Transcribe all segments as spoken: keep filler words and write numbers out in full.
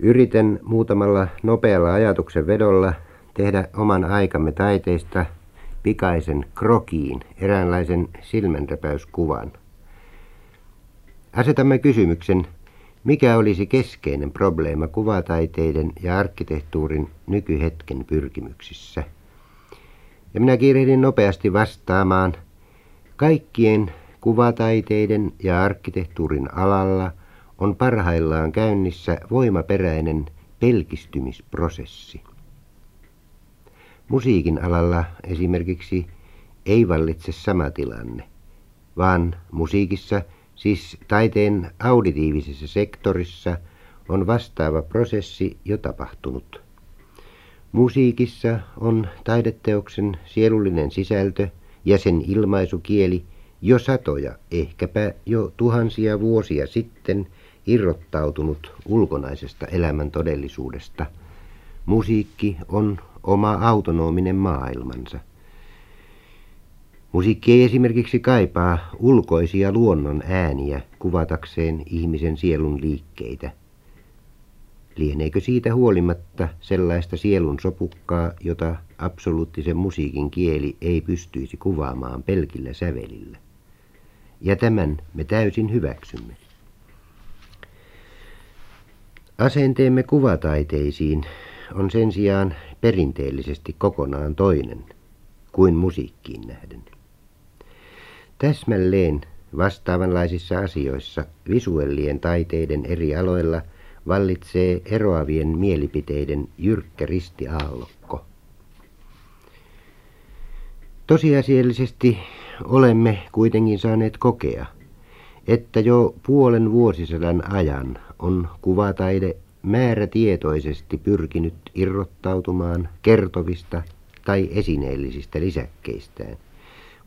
Yritän muutamalla nopealla ajatuksen vedolla tehdä oman aikamme taiteista pikaisen krokiin, eräänlaisen silmänräpäyskuvan. Asetamme kysymyksen, mikä olisi keskeinen probleema kuvataiteiden ja arkkitehtuurin nykyhetken pyrkimyksissä. Ja minä kiirehdin nopeasti vastaamaan, kaikkien kuvataiteiden ja arkkitehtuurin alalla on parhaillaan käynnissä voimaperäinen pelkistymisprosessi. Musiikin alalla esimerkiksi ei vallitse sama tilanne, vaan musiikissa, siis taiteen auditiivisessa sektorissa, on vastaava prosessi jo tapahtunut. Musiikissa on taideteoksen sielullinen sisältö ja sen ilmaisukieli jo satoja, ehkäpä jo tuhansia vuosia sitten irrottautunut ulkonaisesta elämän todellisuudesta. Musiikki on oma autonominen maailmansa. Musiikki ei esimerkiksi kaipaa ulkoisia luonnon ääniä kuvatakseen ihmisen sielun liikkeitä. Lieneekö siitä huolimatta sellaista sielun sopukkaa, jota absoluuttisen musiikin kieli ei pystyisi kuvaamaan pelkillä sävelillä? Ja tämän me täysin hyväksymme. Asenteemme kuvataiteisiin on sen sijaan perinteellisesti kokonaan toinen kuin musiikkiin nähden. Täsmälleen vastaavanlaisissa asioissa visuellien taiteiden eri aloilla vallitsee eroavien mielipiteiden jyrkkä ristiaallokko. Tosiasiallisesti olemme kuitenkin saaneet kokea, että jo puolen vuosisadan ajan on kuvataide määrätietoisesti pyrkinyt irrottautumaan kertovista tai esineellisistä lisäkkeistään.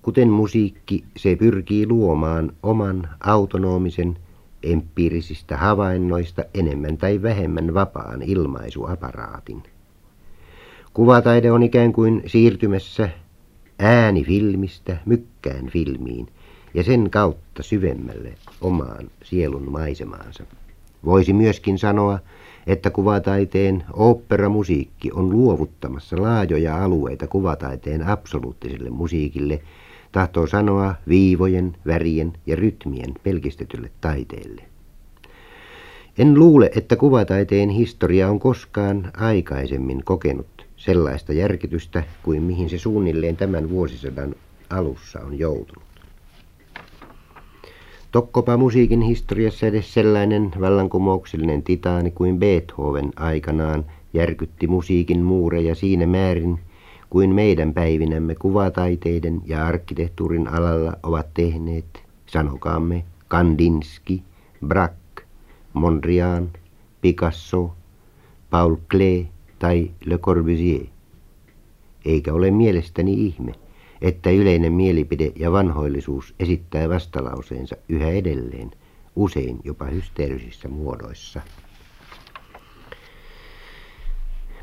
Kuten musiikki, se pyrkii luomaan oman autonomisen, empiirisistä havainnoista enemmän tai vähemmän vapaan ilmaisuaparaatin. Kuvataide on ikään kuin siirtymässä äänifilmistä mykkään filmiin ja sen kautta syvemmälle omaan sielun maisemaansa. Voisi myöskin sanoa, että kuvataiteen oopperamusiikki on luovuttamassa laajoja alueita kuvataiteen absoluuttiselle musiikille, tahtoo sanoa viivojen, värien ja rytmien pelkistetylle taiteelle. En luule, että kuvataiteen historia on koskaan aikaisemmin kokenut sellaista järkitystä kuin mihin se suunnilleen tämän vuosisadan alussa on joutunut. Tokkopa musiikin historiassa edes sellainen vallankumouksellinen titaani kuin Beethoven aikanaan järkytti musiikin muureja siinä määrin, kuin meidän päivinämme kuvataiteiden ja arkkitehtuurin alalla ovat tehneet, sanokaamme, Kandinsky, Braque, Mondrian, Picasso, Paul Klee tai Le Corbusier. Eikä ole mielestäni ihme, että yleinen mielipide ja vanhoillisuus esittää vastalauseensa yhä edelleen, usein jopa hysteerisissä muodoissa.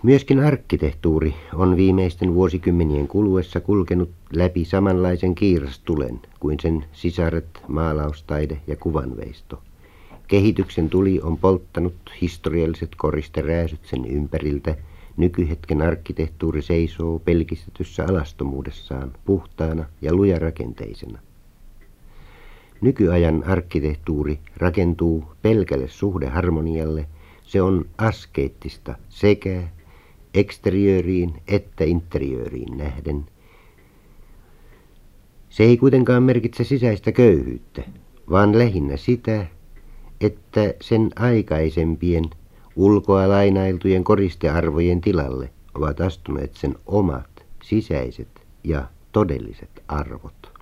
Myöskin arkkitehtuuri on viimeisten vuosikymmenien kuluessa kulkenut läpi samanlaisen kiirastulen kuin sen sisaret, maalaustaide ja kuvanveisto. Kehityksen tuli on polttanut historialliset koristerääsyt sen ympäriltä. Nykyhetken arkkitehtuuri seisoo pelkistetyssä alastomuudessaan, puhtaana ja lujarakenteisena. Nykyajan arkkitehtuuri rakentuu pelkälle suhdeharmonialle. Se on askeettista sekä eksteriööriin että interiööriin nähden. Se ei kuitenkaan merkitse sisäistä köyhyyttä, vaan lähinnä sitä, että sen aikaisempien ulkoa lainailtujen koristearvojen tilalle ovat astuneet sen omat sisäiset ja todelliset arvot.